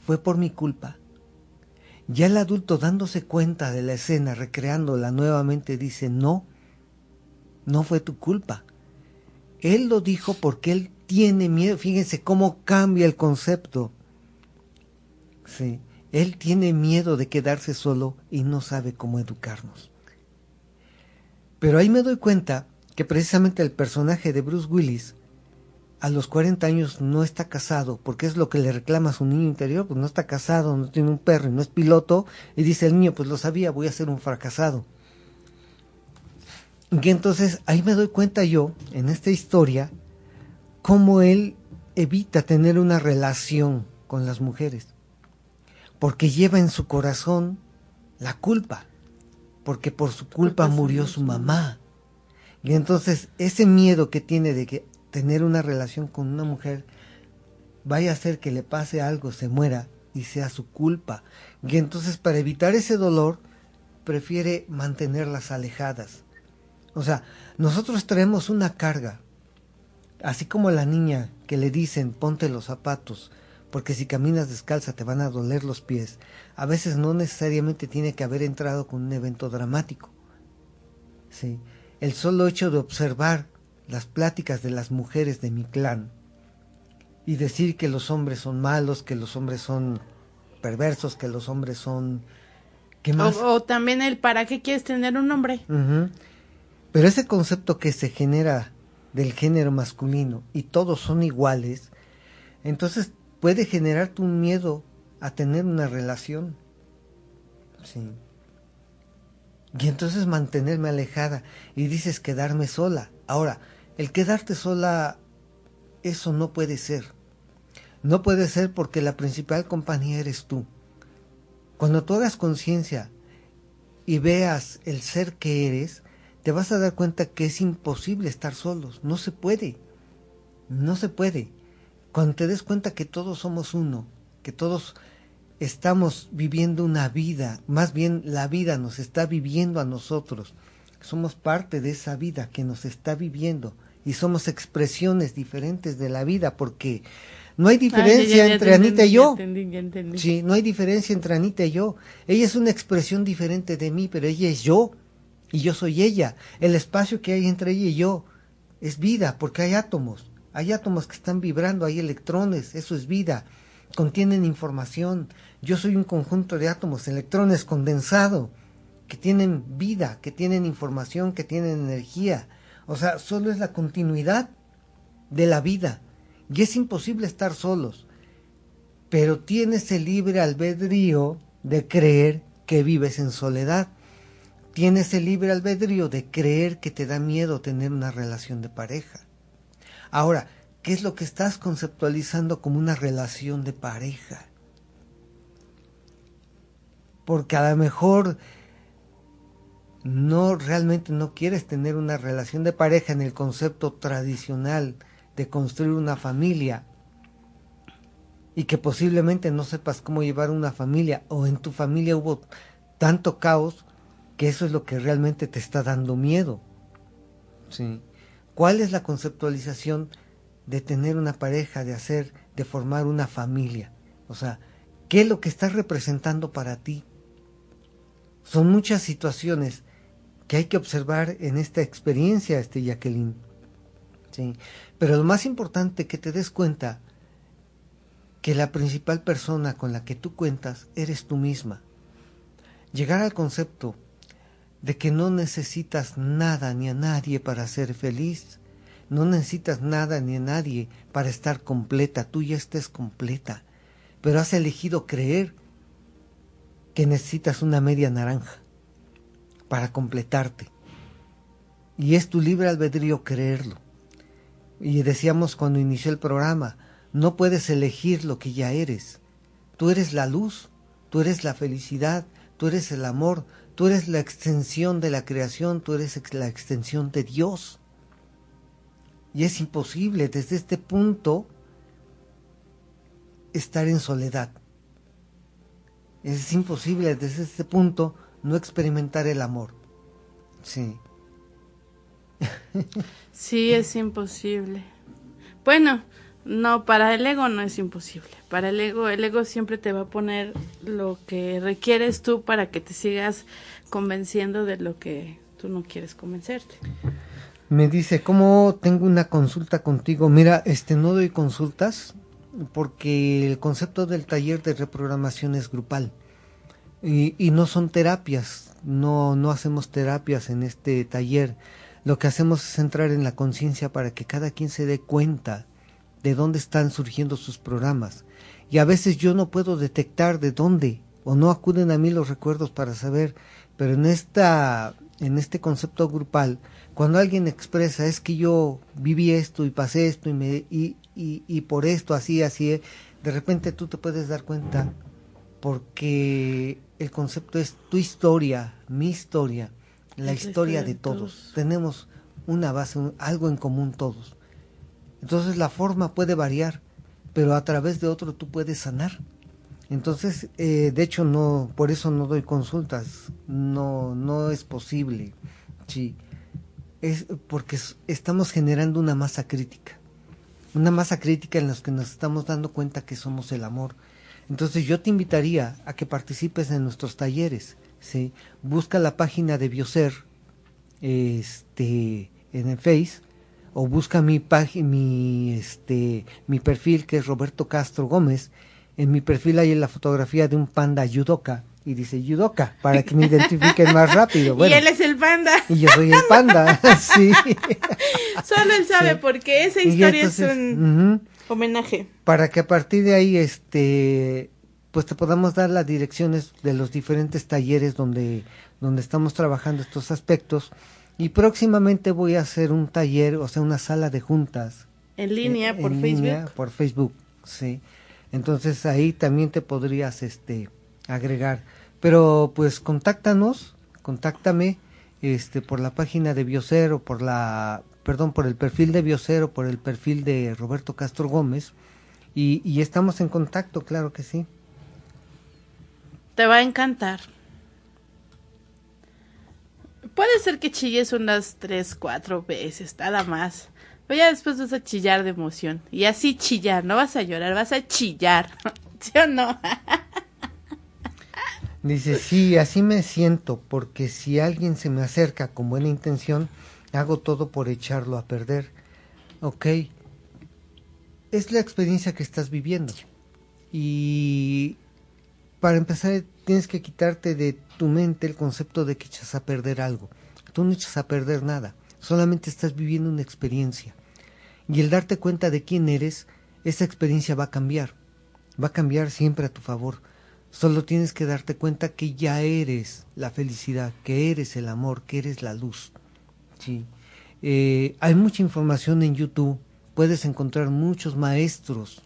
fue por mi culpa. Ya el adulto, dándose cuenta de la escena, recreándola nuevamente, dice: no, no fue tu culpa. Él lo dijo porque él tiene miedo. Fíjense cómo cambia el concepto. Sí, él tiene miedo de quedarse solo y no sabe cómo educarnos. Pero ahí me doy cuenta que precisamente el personaje de Bruce Willis a los cuarenta años no está casado, porque es lo que le reclama a su niño interior, pues no está casado, no tiene un perro y no es piloto, y dice el niño: pues lo sabía, voy a ser un fracasado. Y entonces ahí me doy cuenta yo, en esta historia, cómo él evita tener una relación con las mujeres, porque lleva en su corazón la culpa, porque por su culpa murió su mamá. Y entonces ese miedo que tiene de que tener una relación con una mujer vaya a hacer que le pase algo, se muera y sea su culpa. Y entonces, para evitar ese dolor, prefiere mantenerlas alejadas. O sea, nosotros traemos una carga, así como la niña que le dicen: ponte los zapatos, porque si caminas descalza te van a doler los pies. A veces no necesariamente tiene que haber entrado con un evento dramático. Sí. El solo hecho de observar las pláticas de las mujeres de mi clan y decir que los hombres son malos, que los hombres son perversos, que los hombres son... ¿Qué más? O, o también el para qué quieres tener un hombre. Uh-huh. Pero ese concepto que se genera del género masculino y todos son iguales, entonces puede generarte un miedo a tener una relación. Sí. Y entonces mantenerme alejada, y dices quedarme sola. Ahora, el quedarte sola, eso no puede ser. No puede ser, porque la principal compañía eres tú. Cuando tú hagas conciencia y veas el ser que eres, te vas a dar cuenta que es imposible estar solos. No se puede. No se puede. Cuando te des cuenta que todos somos uno, que todos estamos viviendo una vida, más bien la vida nos está viviendo a nosotros. Somos parte de esa vida que nos está viviendo y somos expresiones diferentes de la vida, porque no hay diferencia Ay, ya, entre ya entendí, Anita y yo. Ya entendí, ya entendí. Sí, no hay diferencia entre Anita y yo. Ella es una expresión diferente de mí, pero ella es yo y yo soy ella. El espacio que hay entre ella y yo es vida, porque hay átomos. Hay átomos que están vibrando, hay electrones, eso es vida. contienen información. Yo soy un conjunto de átomos, electrones condensado, que tienen vida, que tienen información, que tienen energía. O sea, solo es la continuidad de la vida. Y es imposible estar solos. Pero tienes el libre albedrío de creer que vives en soledad. Tienes el libre albedrío de creer que te da miedo tener una relación de pareja. Ahora, ¿qué es lo que estás conceptualizando como una relación de pareja? Porque a lo mejor no realmente no quieres tener una relación de pareja en el concepto tradicional de construir una familia, y que posiblemente no sepas cómo llevar una familia, o en tu familia hubo tanto caos que eso es lo que realmente te está dando miedo, ¿sí? ¿Cuál es la conceptualización de tener una pareja, de hacer, de formar una familia? O sea, ¿qué es lo que estás representando para ti? Son muchas situaciones que hay que observar en esta experiencia, este Jacqueline, ¿sí? Pero lo más importante, que te des cuenta que la principal persona con la que tú cuentas eres tú misma. Llegar al concepto de que no necesitas nada ni a nadie para ser feliz. No necesitas nada ni a nadie para estar completa. Tú ya estés completa. Pero has elegido creer que necesitas una media naranja para completarte. Y es tu libre albedrío creerlo. Y decíamos cuando inició el programa, no puedes elegir lo que ya eres. Tú eres la luz, tú eres la felicidad, tú eres el amor, tú eres la extensión de la creación, tú eres la extensión de Dios. Y es imposible desde este punto estar en soledad. Es imposible desde este punto no experimentar el amor. Sí. Sí, es imposible. Bueno, no, para el ego no es imposible. Para el ego, el ego siempre te va a poner lo que requieres tú para que te sigas convenciendo de lo que tú no quieres convencerte. Me dice, ¿cómo tengo una consulta contigo? Mira, este no doy consultas porque el concepto del taller de reprogramación es grupal. Y, y no son terapias, no, no hacemos terapias en este taller. Lo que hacemos es entrar en la conciencia para que cada quien se dé cuenta de dónde están surgiendo sus programas. Y a veces yo no puedo detectar de dónde, o no acuden a mí los recuerdos para saber, pero en esta en este concepto grupal, cuando alguien expresa, es que yo viví esto y pasé esto y me y, y, y por esto, así, así, de repente tú te puedes dar cuenta, porque el concepto es tu historia, mi historia, la historia de todos. Tenemos una base, algo en común todos. Entonces la forma puede variar, pero a través de otro tú puedes sanar. Entonces, eh, de hecho, no, por eso no doy consultas, no, no es posible, sí, es porque estamos generando una masa crítica, una masa crítica en la que nos estamos dando cuenta que somos el amor. Entonces yo te invitaría a que participes en nuestros talleres, sí, busca la página de Bioser, este, en el Face, o busca mi página, mi este mi perfil, que es Roberto Castro Gómez. En mi perfil hay la fotografía de un panda yudoka y dice yudoka para que me identifiquen más rápido. Bueno, y él es el panda. Y yo soy el panda. Sí. Solo él sabe, sí, porque esa historia entonces, es un uh-huh. homenaje. Para que a partir de ahí este pues te podamos dar las direcciones de los diferentes talleres donde donde estamos trabajando estos aspectos. Y próximamente voy a hacer un taller, o sea, una sala de juntas. En línea, eh, por en Facebook. En línea, por Facebook, sí. Entonces, ahí también te podrías este, agregar. Pero, pues, contáctanos, contáctame este, por la página de Bioser, o por la, perdón, por el perfil de Bioser, o por el perfil de Roberto Castro Gómez. Y, y estamos en contacto, claro que sí. Te va a encantar. Puede ser que chilles unas tres, cuatro veces, nada más. Pero ya después vas a chillar de emoción. Y así chillar, no vas a llorar, vas a chillar. ¿Sí o no? Dice, sí, así me siento, porque si alguien se me acerca con buena intención, hago todo por echarlo a perder. Ok. Es la experiencia que estás viviendo. Y para empezar tienes que quitarte de tu mente el concepto de que echas a perder algo. Tú no echas a perder nada, solamente estás viviendo una experiencia. Y el darte cuenta de quién eres, esa experiencia va a cambiar. Va a cambiar siempre a tu favor. Solo tienes que darte cuenta que ya eres la felicidad, que eres el amor, que eres la luz. Sí. Eh, hay mucha información en YouTube. Puedes encontrar muchos maestros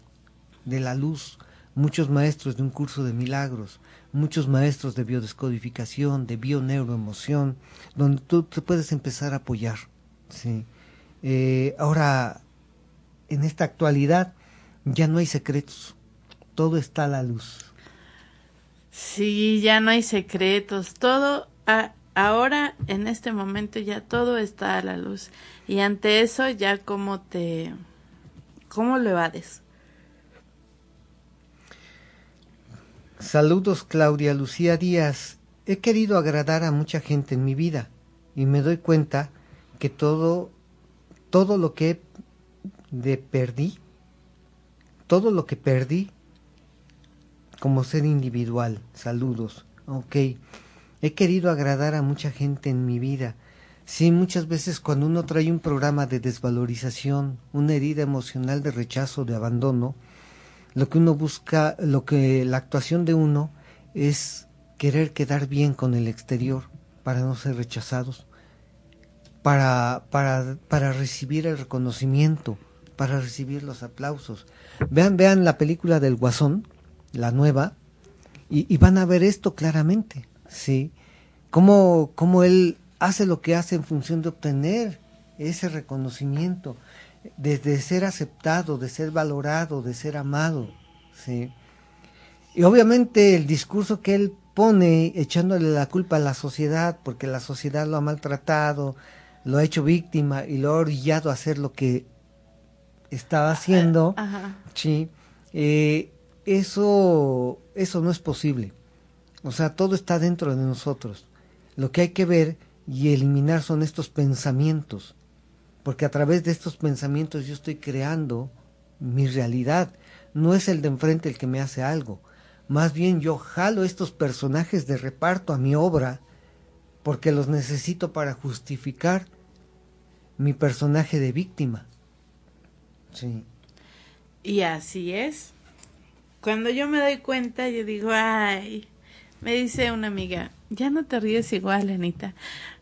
de la luz, muchos maestros de un curso de milagros, muchos maestros de biodescodificación, de bioneuroemoción, donde tú te puedes empezar a apoyar. Sí. Eh, ahora, en esta actualidad, ya no hay secretos. Todo está a la luz. Sí, ya no hay secretos, todo, a, ahora en este momento ya todo está a la luz, y ante eso ya cómo te, cómo lo evades. Saludos, Claudia Lucía Díaz, he querido agradar a mucha gente en mi vida, y me doy cuenta que todo, todo lo que de perdí, todo lo que perdí, como ser individual. Saludos. Ok. He querido agradar a mucha gente en mi vida. Sí, muchas veces cuando uno trae un programa de desvalorización, una herida emocional de rechazo, de abandono, lo que uno busca, lo que la actuación de uno es querer quedar bien con el exterior para no ser rechazados, para, para, para recibir el reconocimiento, para recibir los aplausos. Vean, vean la película del Guasón, la nueva, y, y van a ver esto claramente, ¿sí? Cómo, cómo él hace lo que hace en función de obtener ese reconocimiento, desde de ser aceptado, de ser valorado, de ser amado, ¿sí? Y obviamente el discurso que él pone echándole la culpa a la sociedad, porque la sociedad lo ha maltratado, lo ha hecho víctima y lo ha orillado a hacer lo que estaba haciendo, ajá, ¿sí? Eh, Eso, eso no es posible. O sea, todo está dentro de nosotros. Lo que hay que ver y eliminar son estos pensamientos, porque a través de estos pensamientos yo estoy creando mi realidad. No es el de enfrente el que me hace algo. Más bien yo jalo estos personajes de reparto a mi obra porque los necesito para justificar mi personaje de víctima. Sí. Y así es. Cuando yo me doy cuenta, yo digo, ay, me dice una amiga, ya no te ríes igual, Anita.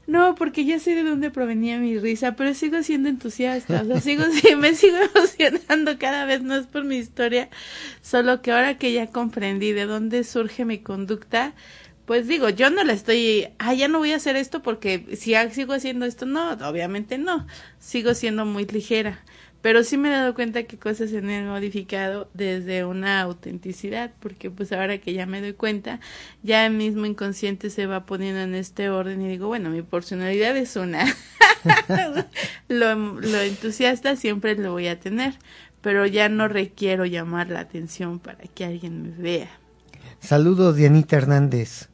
No, porque ya sé de dónde provenía mi risa, pero sigo siendo entusiasta, o sea, sigo, me sigo emocionando cada vez más por mi historia, solo que ahora que ya comprendí de dónde surge mi conducta, pues digo, yo no la estoy, ah, ya no voy a hacer esto porque si sigo haciendo esto, no, obviamente no, sigo siendo muy ligera. Pero sí me he dado cuenta que cosas se han modificado desde una autenticidad, porque pues ahora que ya me doy cuenta, ya el mismo inconsciente se va poniendo en este orden y digo, bueno, mi personalidad es una, lo, lo entusiasta siempre lo voy a tener, pero ya no requiero llamar la atención para que alguien me vea. Saludos, Dianita Hernández.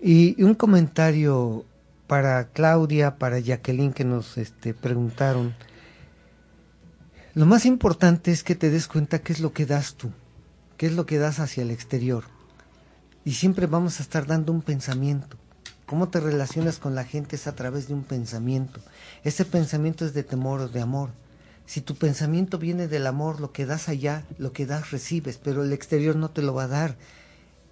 Y un comentario para Claudia, para Jacqueline, que nos este, preguntaron. Lo más importante es que te des cuenta qué es lo que das tú, qué es lo que das hacia el exterior. Y siempre vamos a estar dando un pensamiento. Cómo te relacionas con la gente es a través de un pensamiento. Ese pensamiento es de temor o de amor. Si tu pensamiento viene del amor, lo que das allá, lo que das recibes, pero el exterior no te lo va a dar.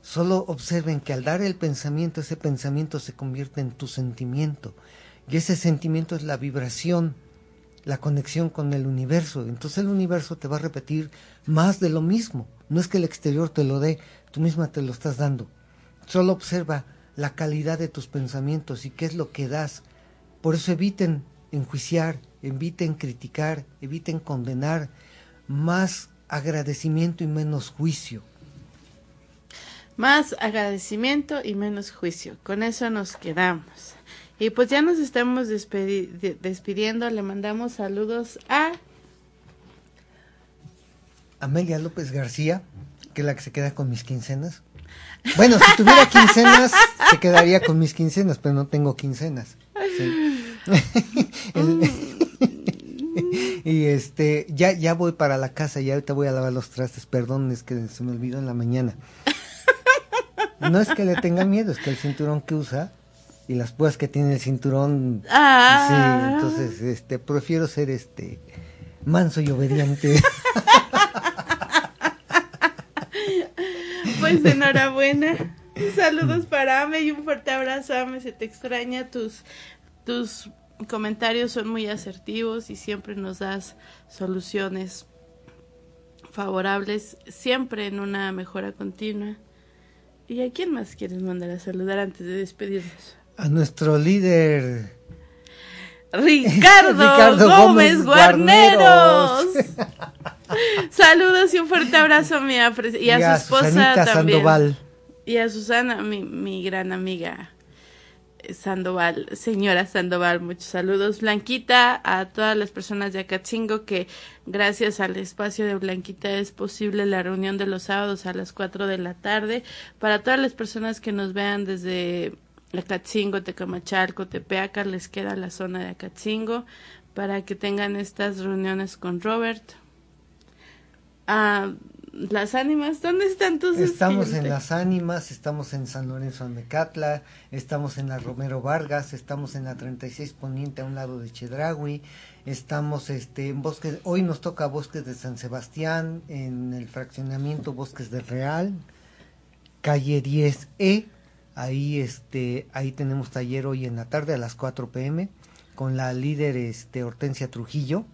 Solo observen que al dar el pensamiento, ese pensamiento se convierte en tu sentimiento. Y ese sentimiento es la vibración, la conexión con el universo. Entonces el universo te va a repetir más de lo mismo. No es que el exterior te lo dé, tú misma te lo estás dando. Solo observa la calidad de tus pensamientos y qué es lo que das. Por eso eviten enjuiciar, eviten criticar, eviten condenar. Más agradecimiento y menos juicio. Más agradecimiento y menos juicio. Con eso nos quedamos. Y pues ya nos estamos despedi- de- despidiendo, le mandamos saludos a Amelia López García, que es la que se queda con mis quincenas. Bueno, si tuviera quincenas, se quedaría con mis quincenas, pero no tengo quincenas. Sí. El, Y este, ya, ya voy para la casa, ya ahorita voy a lavar los trastes, perdón, es que se me olvidó en la mañana. No es que le tenga miedo, es que el cinturón que usa y las púas que tiene el cinturón, ah. Sí, entonces, este, prefiero ser, este, manso y obediente. Pues enhorabuena. Saludos para Ame y un fuerte abrazo, Ame, se te extraña, tus tus comentarios son muy asertivos y siempre nos das soluciones favorables, siempre en una mejora continua. ¿Y a quién más quieres mandar a saludar antes de despedirnos? A nuestro líder Ricardo, Ricardo Gómez, Gómez Guarneros. Saludos y un fuerte abrazo a mi apres- y, y a, a su esposa Susanita también. Sandoval. Y a Susana, mi, mi gran amiga Sandoval, señora Sandoval, muchos saludos. Blanquita, a todas las personas de Acatzingo, que gracias al espacio de Blanquita es posible la reunión de los sábados a las cuatro de la tarde. Para todas las personas que nos vean desde Acatzingo, Tecamachalco, Tepeaca, les queda la zona de Acatzingo para que tengan estas reuniones con Robert. Ah, Las Ánimas, ¿dónde están tus escritos? Estamos en Las Ánimas, estamos en San Lorenzo Amecatla, estamos en la Romero Vargas, estamos en la treinta y seis Poniente a un lado de Chedraui, estamos este, en Bosques, hoy nos toca Bosques de San Sebastián, en el fraccionamiento Bosques del Real, calle diez E, ahí este, ahí tenemos taller hoy en la tarde a las cuatro pm, con la líder este, Hortensia Trujillo.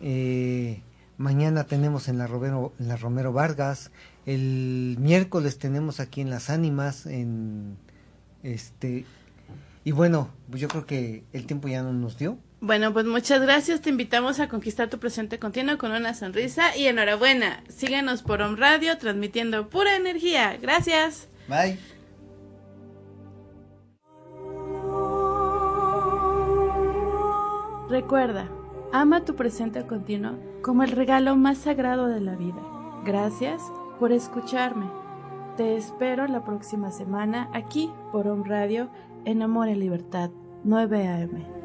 eh... Mañana tenemos en la Romero, en la Romero Vargas, el miércoles tenemos aquí en Las Ánimas, en este, y bueno, yo creo que el tiempo ya no nos dio. Bueno, pues muchas gracias, te invitamos a conquistar tu presente continuo con una sonrisa y enhorabuena. Síguenos por Om Radio, transmitiendo pura energía. Gracias. Bye. Recuerda, ama tu presente continuo como el regalo más sagrado de la vida. Gracias por escucharme. Te espero la próxima semana aquí por Om Radio en Amor y Libertad, nueve a m.